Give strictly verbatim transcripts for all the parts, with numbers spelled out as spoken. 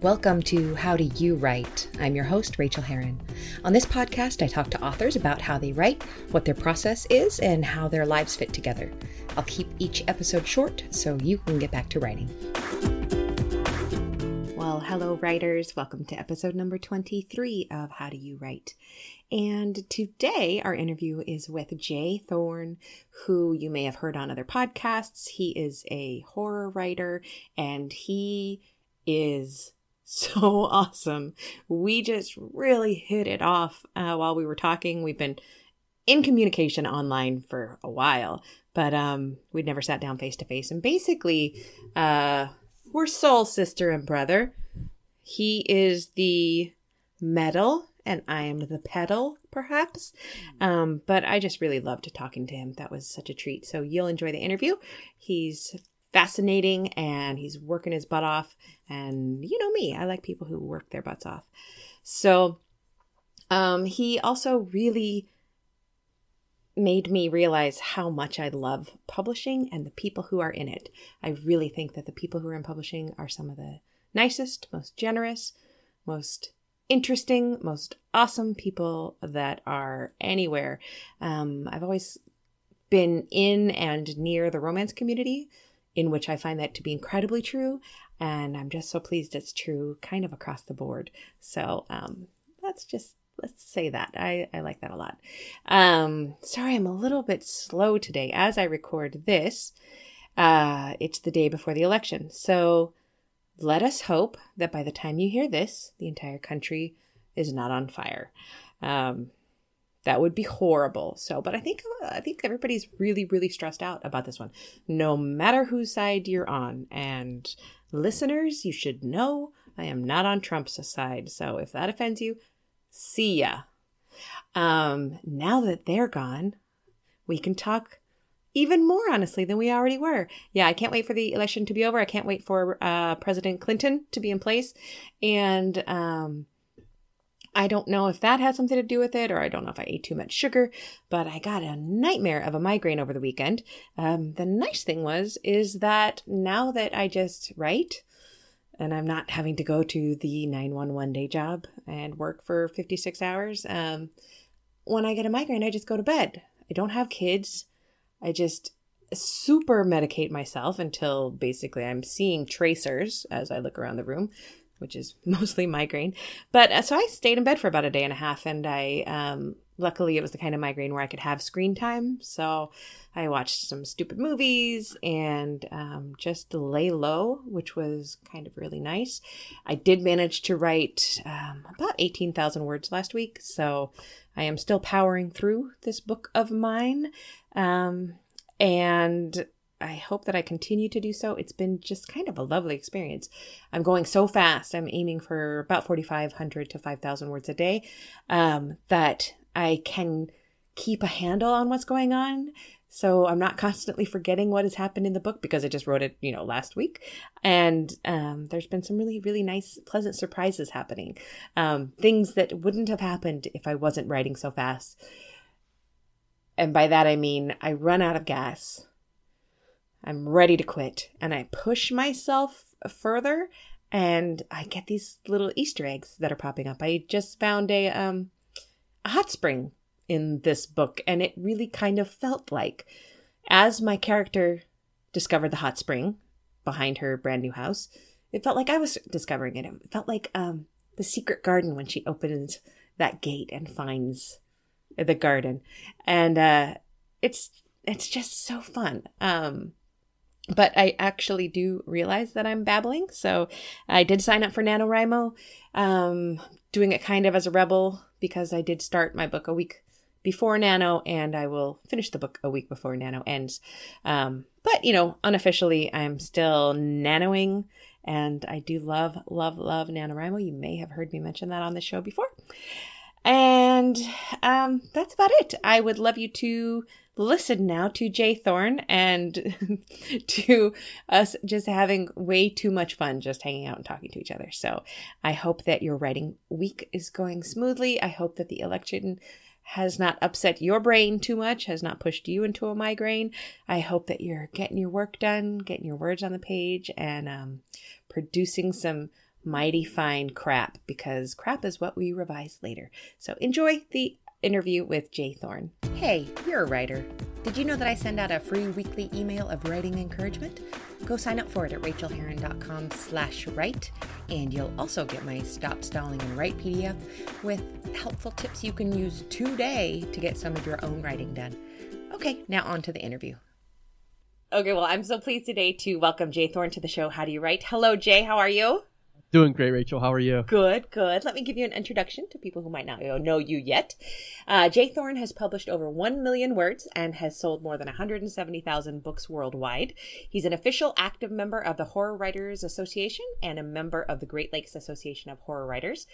Welcome to How Do You Write? I'm your host, Rachael Herron. On this podcast, I talk to authors about how they write, what their process is, and how their lives fit together. I'll keep each episode short so you can get back to writing. Well, hello, writers. Welcome to episode number twenty-three of How Do You Write? And today our interview is with Jay Thorne, who you may have heard on other podcasts. He is a horror writer and he is so awesome. We just really hit it off uh, while we were talking. We've been in communication online for a while, but um, we'd never sat down face to face. And basically, uh, we're soul sister and brother. He is the metal and I am the pedal, perhaps. Um, but I just really loved talking to him. That was such a treat. So you'll enjoy the interview. He's fascinating and he's working his butt off. And you know me, I like people who work their butts off. So um, he also really made me realize how much I love publishing and the people who are in it. I really think that the people who are in publishing are some of the nicest, most generous, most interesting, most awesome people that are anywhere. Um, I've always been in and near the romance community, in which I find that to be incredibly true. And I'm just so pleased it's true kind of across the board. So um, that's just Let's say that. I, I like that a lot. Um, sorry, I'm a little bit slow today. As I record this, uh, it's the day before the election. So let us hope that by the time you hear this, the entire country is not on fire. Um, that would be horrible. So, but I think, I think everybody's really, really stressed out about this one, no matter whose side you're on. And listeners, you should know I am not on Trump's side. So if that offends you, see ya. Um, now that they're gone, we can talk even more honestly than we already were. Yeah, I can't wait for the election to be over. I can't wait for uh, President Clinton to be in place. And um, I don't know if that has something to do with it, or I don't know if I ate too much sugar, but I got a nightmare of a migraine over the weekend. Um, the nice thing was, is that now that I just write, and I'm not having to go to the nine one one day job and work for fifty-six hours. Um, when I get a migraine, I just go to bed. I don't have kids. I just super medicate myself until basically I'm seeing tracers as I look around the room, which is mostly migraine. But uh, so I stayed in bed for about a day and a half, and I um, luckily it was the kind of migraine where I could have screen time. So I watched some stupid movies and um, just lay low, which was kind of really nice. I did manage to write um, about eighteen thousand words last week, so I am still powering through this book of mine. Um, and I hope that I continue to do so. It's been just kind of a lovely experience. I'm going so fast. I'm aiming for about forty-five hundred to five thousand words a day um, that I can keep a handle on what's going on. So I'm not constantly forgetting what has happened in the book because I just wrote it, you know, last week. And um, there's been some really, really nice, pleasant surprises happening. Um, things that wouldn't have happened if I wasn't writing so fast. And by that, I mean, I run out of gas. I'm ready to quit, and I push myself further, and I get these little Easter eggs that are popping up. I just found a um a hot spring in this book, and it really kind of felt like, as my character discovered the hot spring behind her brand new house, it felt like I was discovering it. It felt like um the secret garden when she opens that gate and finds the garden, and uh, it's it's just so fun. Um. But I actually do realize that I'm babbling. So I did sign up for NaNoWriMo, um, doing it kind of as a rebel because I did start my book a week before Nano, and I will finish the book a week before Nano ends. Um, but, you know, unofficially, I'm still nanoing, and I do love, love, love NaNoWriMo. You may have heard me mention that on the show before. And um, that's about it. I would love you to listen now to Jay Thorne and to us just having way too much fun just hanging out and talking to each other. So I hope that your writing week is going smoothly. I hope that the election has not upset your brain too much, has not pushed you into a migraine. I hope that you're getting your work done, getting your words on the page, and um, producing some mighty fine crap, because crap is what we revise later. So enjoy the interview with Jay Thorne. Hey, you're a writer. Did you know that I send out a free weekly email of writing encouragement? Go sign up for it at rachaelherron.com slash write, and you'll also get my Stop Stalling and Write P D F with helpful tips you can use today to get some of your own writing done. Okay, now on to the interview. Okay, well, I'm so pleased today to welcome Jay Thorne to the show, How Do You Write? Hello, Jay. How are you? Doing great, Rachel. How are you? Good, good. Let me give you an introduction to people who might not know you yet. Uh, Jay Thorne has published over one million words and has sold more than one hundred seventy thousand books worldwide. He's an official active member of the Horror Writers Association and a member of the Great Lakes Association of Horror Writers.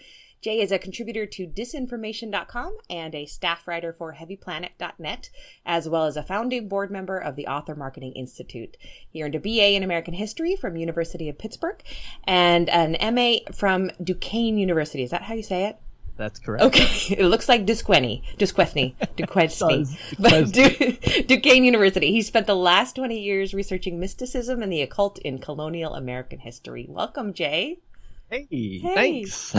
Jay is a contributor to disinformation dot com and a staff writer for heavy planet dot net, as well as a founding board member of the Author Marketing Institute. He earned a B A in American History from University of Pittsburgh and an M A from Duquesne University. Is that how you say it? That's correct. Okay. It looks like Duquesne. Duquesne. Duquesne. But du- Duquesne University. He spent the last twenty years researching mysticism and the occult in colonial American history. Welcome, Jay. Hey, hey, thanks.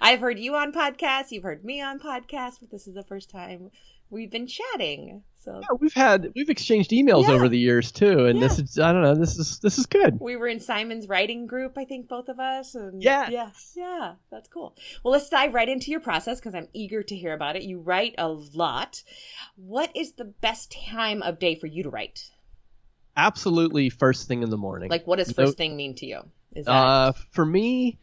I've heard you on podcasts. You've heard me on podcasts, but this is the first time we've been chatting. So yeah, we've had we've exchanged emails yeah. over the years too, and yeah. this is I don't know this is this is good. We were in Simon's writing group, I think, both of us. And yeah, yeah, yeah. That's cool. Well, let's dive right into your process because I'm eager to hear about it. You write a lot. What is the best time of day for you to write? Absolutely, first thing in the morning. Like, what does first so- thing mean to you? Is that uh, for me,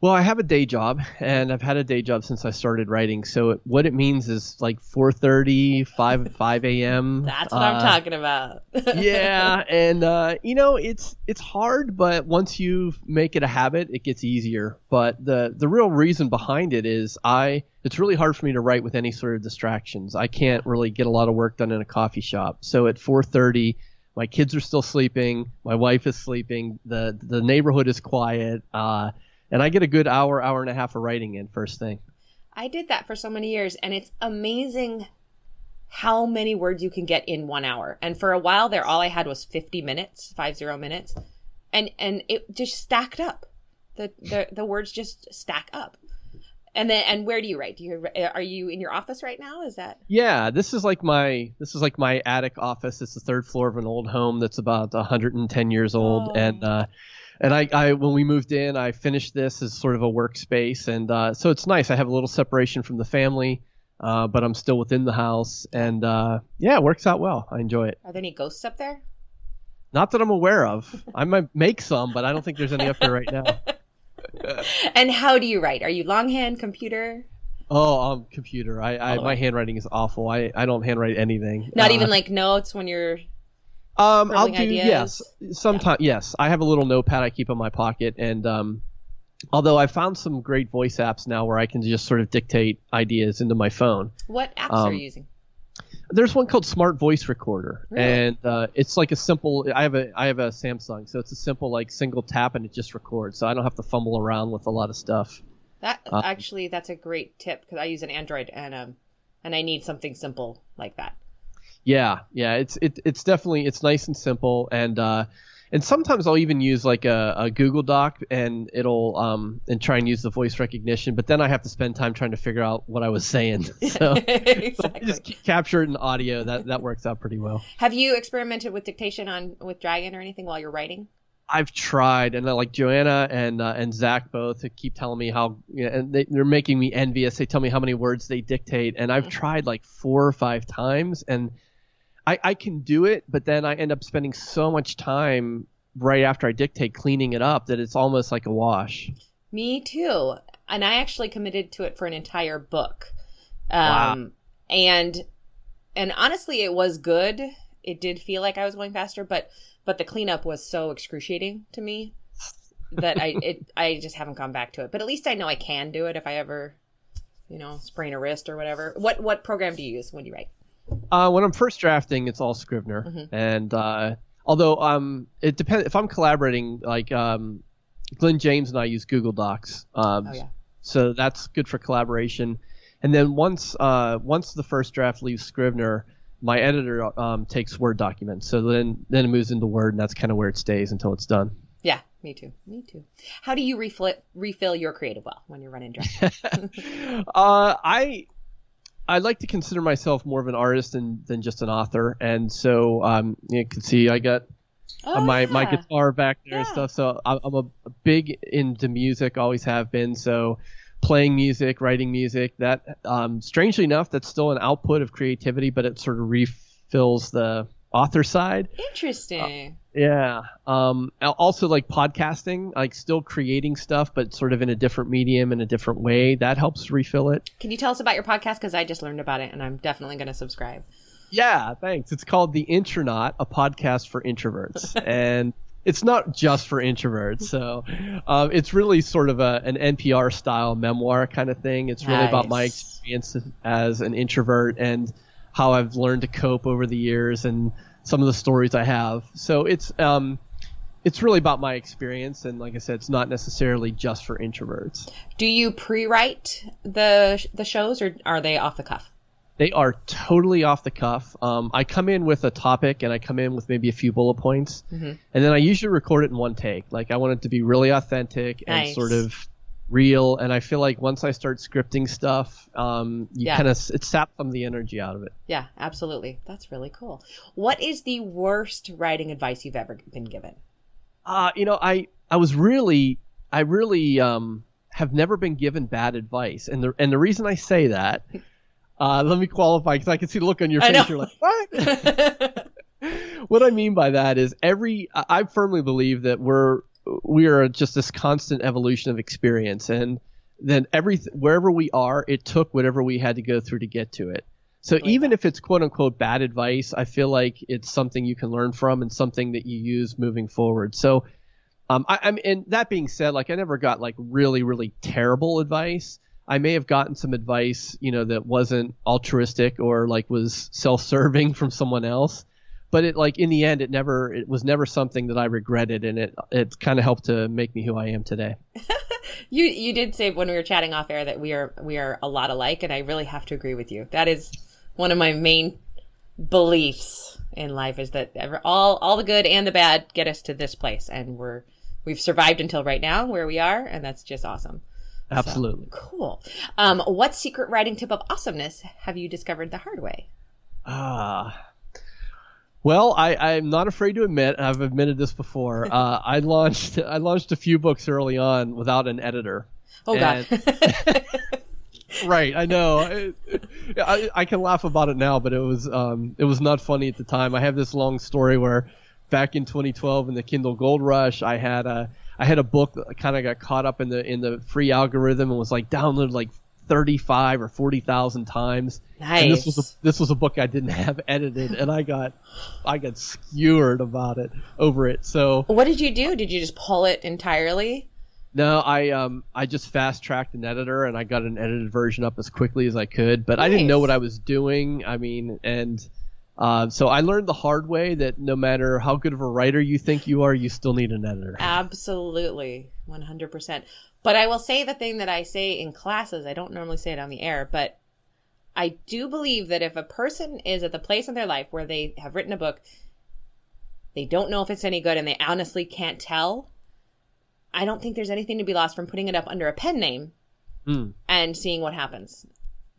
well, I have a day job, and I've had a day job since I started writing. So it, what it means is like four thirty, five a.m. That's what uh, I'm talking about. yeah, and uh, you know it's it's hard, but once you make it a habit, it gets easier. But the the real reason behind it is I it's really hard for me to write with any sort of distractions. I can't really get a lot of work done in a coffee shop. So at four thirty. My kids are still sleeping. My wife is sleeping. The the neighborhood is quiet. Uh, and I get a good hour, hour and a half of writing in first thing. I did that for so many years. And it's amazing how many words you can get in one hour. And for a while there, all I had was fifty minutes, five zero minutes. And and it just stacked up. The the, the words just stack up. And then, and where do you write? Do you are you in your office right now? Is that? Yeah, this is like my this is like my attic office. It's the third floor of an old home that's about one hundred ten years old. Oh. And uh, and I, I when we moved in, I finished this as sort of a workspace, and uh, so it's nice. I have a little separation from the family, uh, but I'm still within the house, and uh, yeah, it works out well. I enjoy it. Are there any ghosts up there? Not that I'm aware of. I might make some, but I don't think there's any up there right now. And how do you write? Are you longhand, computer? Oh, um, computer. I, I my handwriting is awful. I, I don't handwrite anything. Not uh, even like notes when you're. Um, I'll do ideas? yes. Sometimes yeah. yes. I have a little notepad I keep in my pocket, and um, although I found some great voice apps now where I can just sort of dictate ideas into my phone. What apps um, are you using? There's one called Smart Voice Recorder, really? and uh, it's like a simple. I have a I have a Samsung, so it's a simple like single tap, and it just records. So I don't have to fumble around with a lot of stuff. That um, actually, that's a great tip because I use an Android, and um, and I need something simple like that. Yeah, yeah, it's it it's definitely it's nice and simple, and uh, and sometimes I'll even use like a, a Google Doc, and it'll um and try and use the voice recognition, but then I have to spend time trying to figure out what I was saying. So, exactly. so I just capture it in audio. That that works out pretty well. Have you experimented with dictation on with Dragon or anything while you're writing? I've tried, and I, like Joanna and uh, and Zach both keep telling me how, you know, and they, they're making me envious. They tell me how many words they dictate, and I've tried like four or five times, and I, I can do it, but then I end up spending so much time right after I dictate cleaning it up that it's almost like a wash. Me too. And I actually committed to it for an entire book. Um, wow. And and honestly, it was good. It did feel like I was going faster, but but the cleanup was so excruciating to me that I it I just haven't gone back to it. But at least I know I can do it if I ever, you know, sprain a wrist or whatever. What what program do you use when you write? Uh, when I'm first drafting, it's all Scrivener, mm-hmm. and uh, although um, it depends if I'm collaborating. Like um, Glenn James and I use Google Docs, um, oh, yeah. so that's good for collaboration. And then once uh, once the first draft leaves Scrivener, my editor um, takes Word documents, so then then it moves into Word, and that's kind of where it stays until it's done. Yeah, Me too. Me too. How do you refill, refill your creative well when you're running dry? uh, I I like to consider myself more of an artist than, than just an author. And so um, you can see I got oh, my, yeah. my guitar back there yeah. and stuff. So I'm a big into music, always have been. So playing music, writing music, that um, strangely enough, that's still an output of creativity, but it sort of refills the author side. Interesting. Uh, yeah. Um, also like podcasting, like still creating stuff, but sort of in a different medium, in a different way. That helps refill it. Can you tell us about your podcast? Because I just learned about it and I'm definitely going to subscribe. Yeah, thanks. It's called The Intronaut, a podcast for introverts. And it's not just for introverts. So um, it's really sort of a, an N P R style memoir kind of thing. It's really nice. About my experience as an introvert and how I've learned to cope over the years and some of the stories I have. So it's um, it's really about my experience. And like I said, it's not necessarily just for introverts. Do you pre-write the the shows or are they off the cuff? They are totally off the cuff. Um, I come in with a topic and I come in with maybe a few bullet points. Mm-hmm. And then I usually record it in one take. Like I want it to be really authentic nice. And sort of real. And I feel like once I start scripting stuff, um, you yeah. kind of it saps some of the energy out of it. Yeah, absolutely. That's really cool. What is the worst writing advice you've ever been given? Uh, you know, I, I was really, I really um, have never been given bad advice. And the, and the reason I say that, uh, let me qualify because I can see the look on your face. You're like, what? What I mean by that is every, I firmly believe that we're, we are just this constant evolution of experience. And then every, wherever we are, it took whatever we had to go through to get to it. So like even that. If it's quote unquote bad advice, I feel like it's something you can learn from and something that you use moving forward. So, um, I, I'm, and that being said, like I never got like really, really terrible advice. I may have gotten some advice, you know, that wasn't altruistic or like was self-serving from someone else. But it like in the end, it never it was never something that I regretted, and it it kind of helped to make me who I am today. you you did say when we were chatting off air that we are we are a lot alike, and I really have to agree with you. That is one of my main beliefs in life is that ever, all all the good and the bad get us to this place, and we're we've survived until right now where we are, and that's just awesome. Absolutely. So, cool. Um, what secret writing tip of awesomeness have you discovered the hard way? Ah. Uh... Well, I, I'm not afraid to admit, and I've admitted this before, uh, I launched I launched a few books early on without an editor. Oh, and, God. Right, I know. I, I can laugh about it now, but it was um, it was not funny at the time. I have this long story where back in twenty twelve in the Kindle Gold Rush, I had a, I had a book that kind of got caught up in the in the free algorithm and was like downloaded like thirty-five or forty thousand times. Nice. And this was a, this was a book I didn't have edited, and I got I got skewered about it over it. So what did you do? Did you just pull it entirely? No, I um I just fast tracked an editor, and I got an edited version up as quickly as I could. But nice. I didn't know what I was doing. I mean, and uh, so I learned the hard way that no matter how good of a writer you think you are, you still need an editor. Absolutely, one hundred percent. But I will say the thing that I say in classes, I don't normally say it on the air, but I do believe that if a person is at the place in their life where they have written a book, they don't know if it's any good and they honestly can't tell, I don't think there's anything to be lost from putting it up under a pen name mm. and seeing what happens.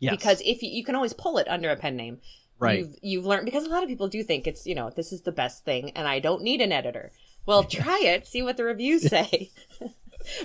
Yes. Because if you, you can always pull it under a pen name. Right. You've, you've learned, because a lot of people do think it's, you know, this is the best thing and I don't need an editor. Well, try it. See what the reviews say.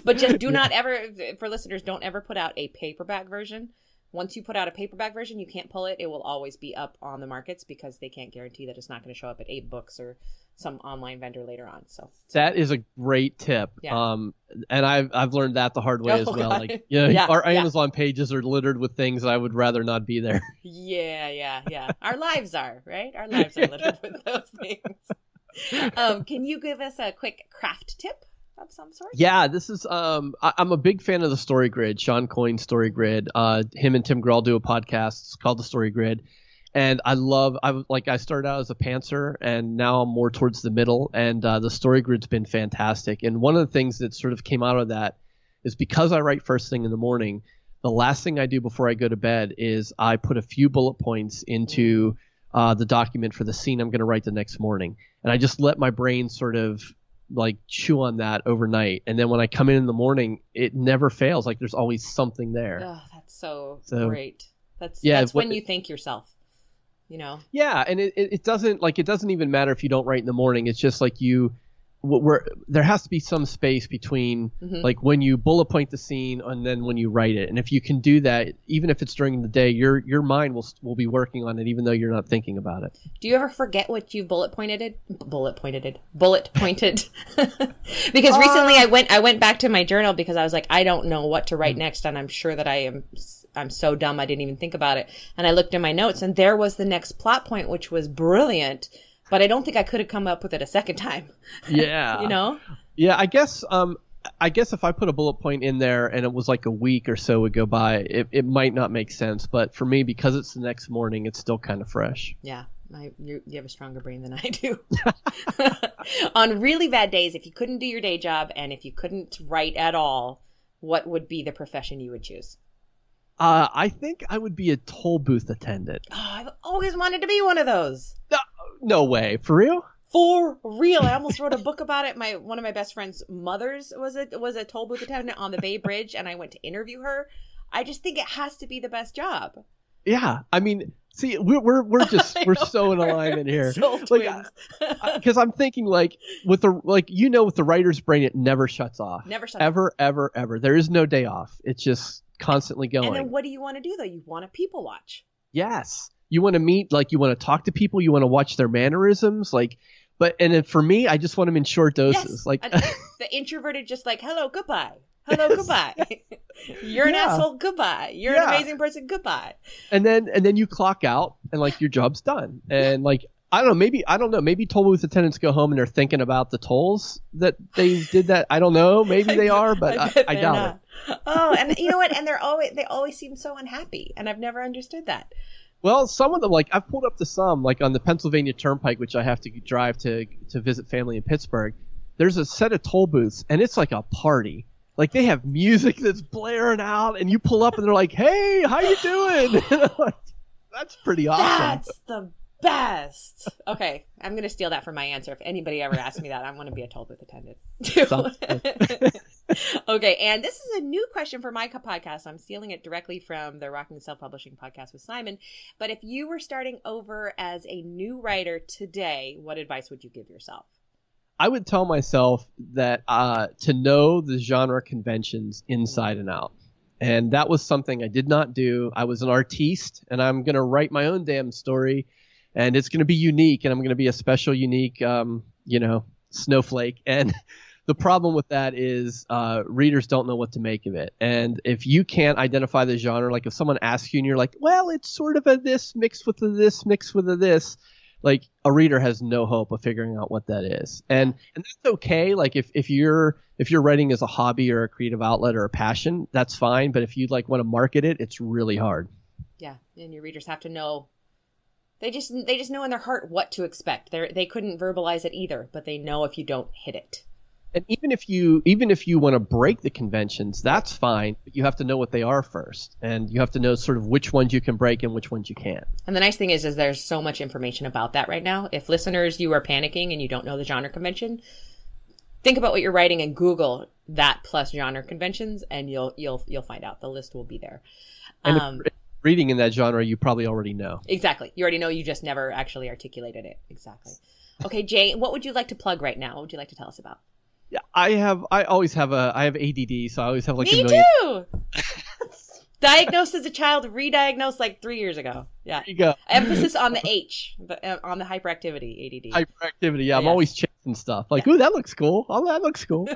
But just do not ever, for listeners, don't ever put out a paperback version. Once you put out a paperback version, you can't pull it. It will always be up on the markets because they can't guarantee that it's not going to show up at Abe Books or some online vendor later on. So that is a great tip. Yeah. Um, and I've I've learned that the hard way oh, as well. God. Like, you know, yeah, our yeah. Amazon pages are littered with things that I would rather not be there. Yeah, yeah, yeah. Our lives are, right? Our lives are littered with those things. Um, can you give us a quick craft tip? Of some sort? Yeah, this is um I, I'm a big fan of the Story Grid, Sean Coyne Story Grid. Uh him and Tim Grohl do a podcast, it's called The Story Grid. And I love I like I started out as a pantser and now I'm more towards the middle, and uh the Story Grid's been fantastic. And one of the things that sort of came out of that is because I write first thing in the morning, the last thing I do before I go to bed is I put a few bullet points into uh the document for the scene I'm going to write the next morning. And I just let my brain sort of like chew on that overnight. And then when I come in in the morning, it never fails. Like there's always something there. Oh, that's so, so great. That's, yeah, that's when you thank yourself, you know? Yeah. And it, it doesn't like, it doesn't even matter if you don't write in the morning. It's just like you, where there has to be some space between mm-hmm. like when you bullet point the scene and then when you write it. And if you can do that, even if it's during the day, your, your mind will, will be working on it, even though you're not thinking about it. Do you ever forget what you bullet pointed, bullet pointed, bullet pointed? Because uh, recently I went, I went back to my journal because I was like, I don't know what to write mm-hmm. next. And I'm sure that I am, I'm so dumb. I didn't even think about it. And I looked in my notes and there was the next plot point, which was brilliant. But I don't think I could have come up with it a second time. Yeah. You know? Yeah, I guess um, I guess if I put a bullet point in there and it was like a week or so would go by, it, it might not make sense. But for me, because it's the next morning, it's still kind of fresh. Yeah. I, you, you have a stronger brain than I do. On really bad days, if you couldn't do your day job and if you couldn't write at all, what would be the profession you would choose? Uh, I think I would be a toll booth attendant. Oh, I've always wanted to be one of those. No. No way. For real? For real. I almost wrote a book about it. My one of my best friend's mother's was a was a toll booth attendant on the Bay Bridge, and I went to interview her. I just think it has to be the best job. Yeah. I mean, see, we're we're, we're just we're so in alignment here. So like, because I'm thinking like with the like you know with the writer's brain, it never shuts off. Never shuts ever, off. Ever, ever, ever. There is no day off. It's just constantly going. And then what do you want to do though? You want to people watch. Yes. You want to meet, like you want to talk to people. You want to watch their mannerisms, like. But and then for me, I just want them in short doses, yes. like the introverted, just like hello, goodbye, hello, yes. goodbye. You're an yeah. asshole, goodbye. You're yeah. an amazing person, goodbye. And then and then you clock out, and like your job's done. And like I don't know, maybe I don't know, maybe toll booth attendants go home and they're thinking about the tolls that they did that. I don't know, maybe they are, but I, I, I doubt not. it. Oh, and you know what? And they're always they always seem so unhappy, and I've never understood that. Well, some of them, like I've pulled up to some, like on the Pennsylvania Turnpike, which I have to drive to to visit family in Pittsburgh. There's a set of toll booths, and it's like a party. Like they have music that's blaring out, and you pull up, and they're like, "Hey, how you doing?" And I'm like, that's pretty awesome. That's the best. Okay, I'm gonna steal that for my answer. If anybody ever asks me that, I want to be a toll booth attendant too. Okay, and this is a new question for my podcast. I'm stealing it directly from the Rocking the Self Publishing Podcast with Simon. But if you were starting over as a new writer today, what advice would you give yourself? I would tell myself that uh, to know the genre conventions inside and out. And that was something I did not do. I was an artiste, and I'm going to write my own damn story, and it's going to be unique, and I'm going to be a special, unique, um, you know, snowflake. And the problem with that is uh, readers don't know what to make of it. And if you can't identify the genre, like if someone asks you and you're like, well, it's sort of a this mixed with a this mixed with a this, like a reader has no hope of figuring out what that is. And and that's okay. Like if, if you're if you're writing as a hobby or a creative outlet or a passion, that's fine. But if you like want to market it, it's really hard. Yeah. And your readers have to know. They just they just know in their heart what to expect. They they couldn't verbalize it either, but they know if you don't hit it. And even if you even if you want to break the conventions, that's fine. But you have to know what they are first, and you have to know sort of which ones you can break and which ones you can't. And the nice thing is, is there's so much information about that right now. If listeners, you are panicking and you don't know the genre convention, think about what you're writing and Google that plus genre conventions, and you'll you'll you'll find out. The list will be there. And um, if reading in that genre, you probably already know. Exactly, you already know. You just never actually articulated it. Exactly. Okay, Jay, what would you like to plug right now? What would you like to tell us about? I have, I always have a, I have A D D, so I always have like Me a million. Me too! Diagnosed as a child, re-diagnosed like three years ago. Yeah. There you go. Emphasis on the H, on the hyperactivity, A D D. Hyperactivity, yeah. Yes. I'm always chasing stuff. Like, yeah. Ooh, that looks cool. Oh, that looks cool.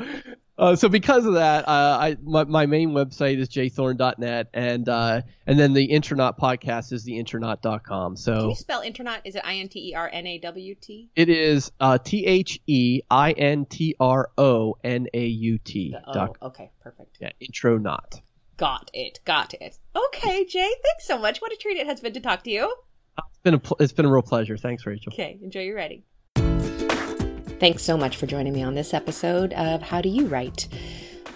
uh, so because of that, uh, I my, my main website is j thorne dot net, and uh, and then the Intronaut podcast is the intronaut dot com. So can you spell Intronaut? Is it I N T E R N A W T? It is uh, T H E I N T R O N A U T. Okay, perfect. Yeah, Intronaut. Got it. Got it. Okay, Jay, thanks so much. What a treat it has been to talk to you. It's been a, pl- it's been a real pleasure. Thanks, Rachel. Okay, enjoy your writing. Thanks so much for joining me on this episode of How Do You Write?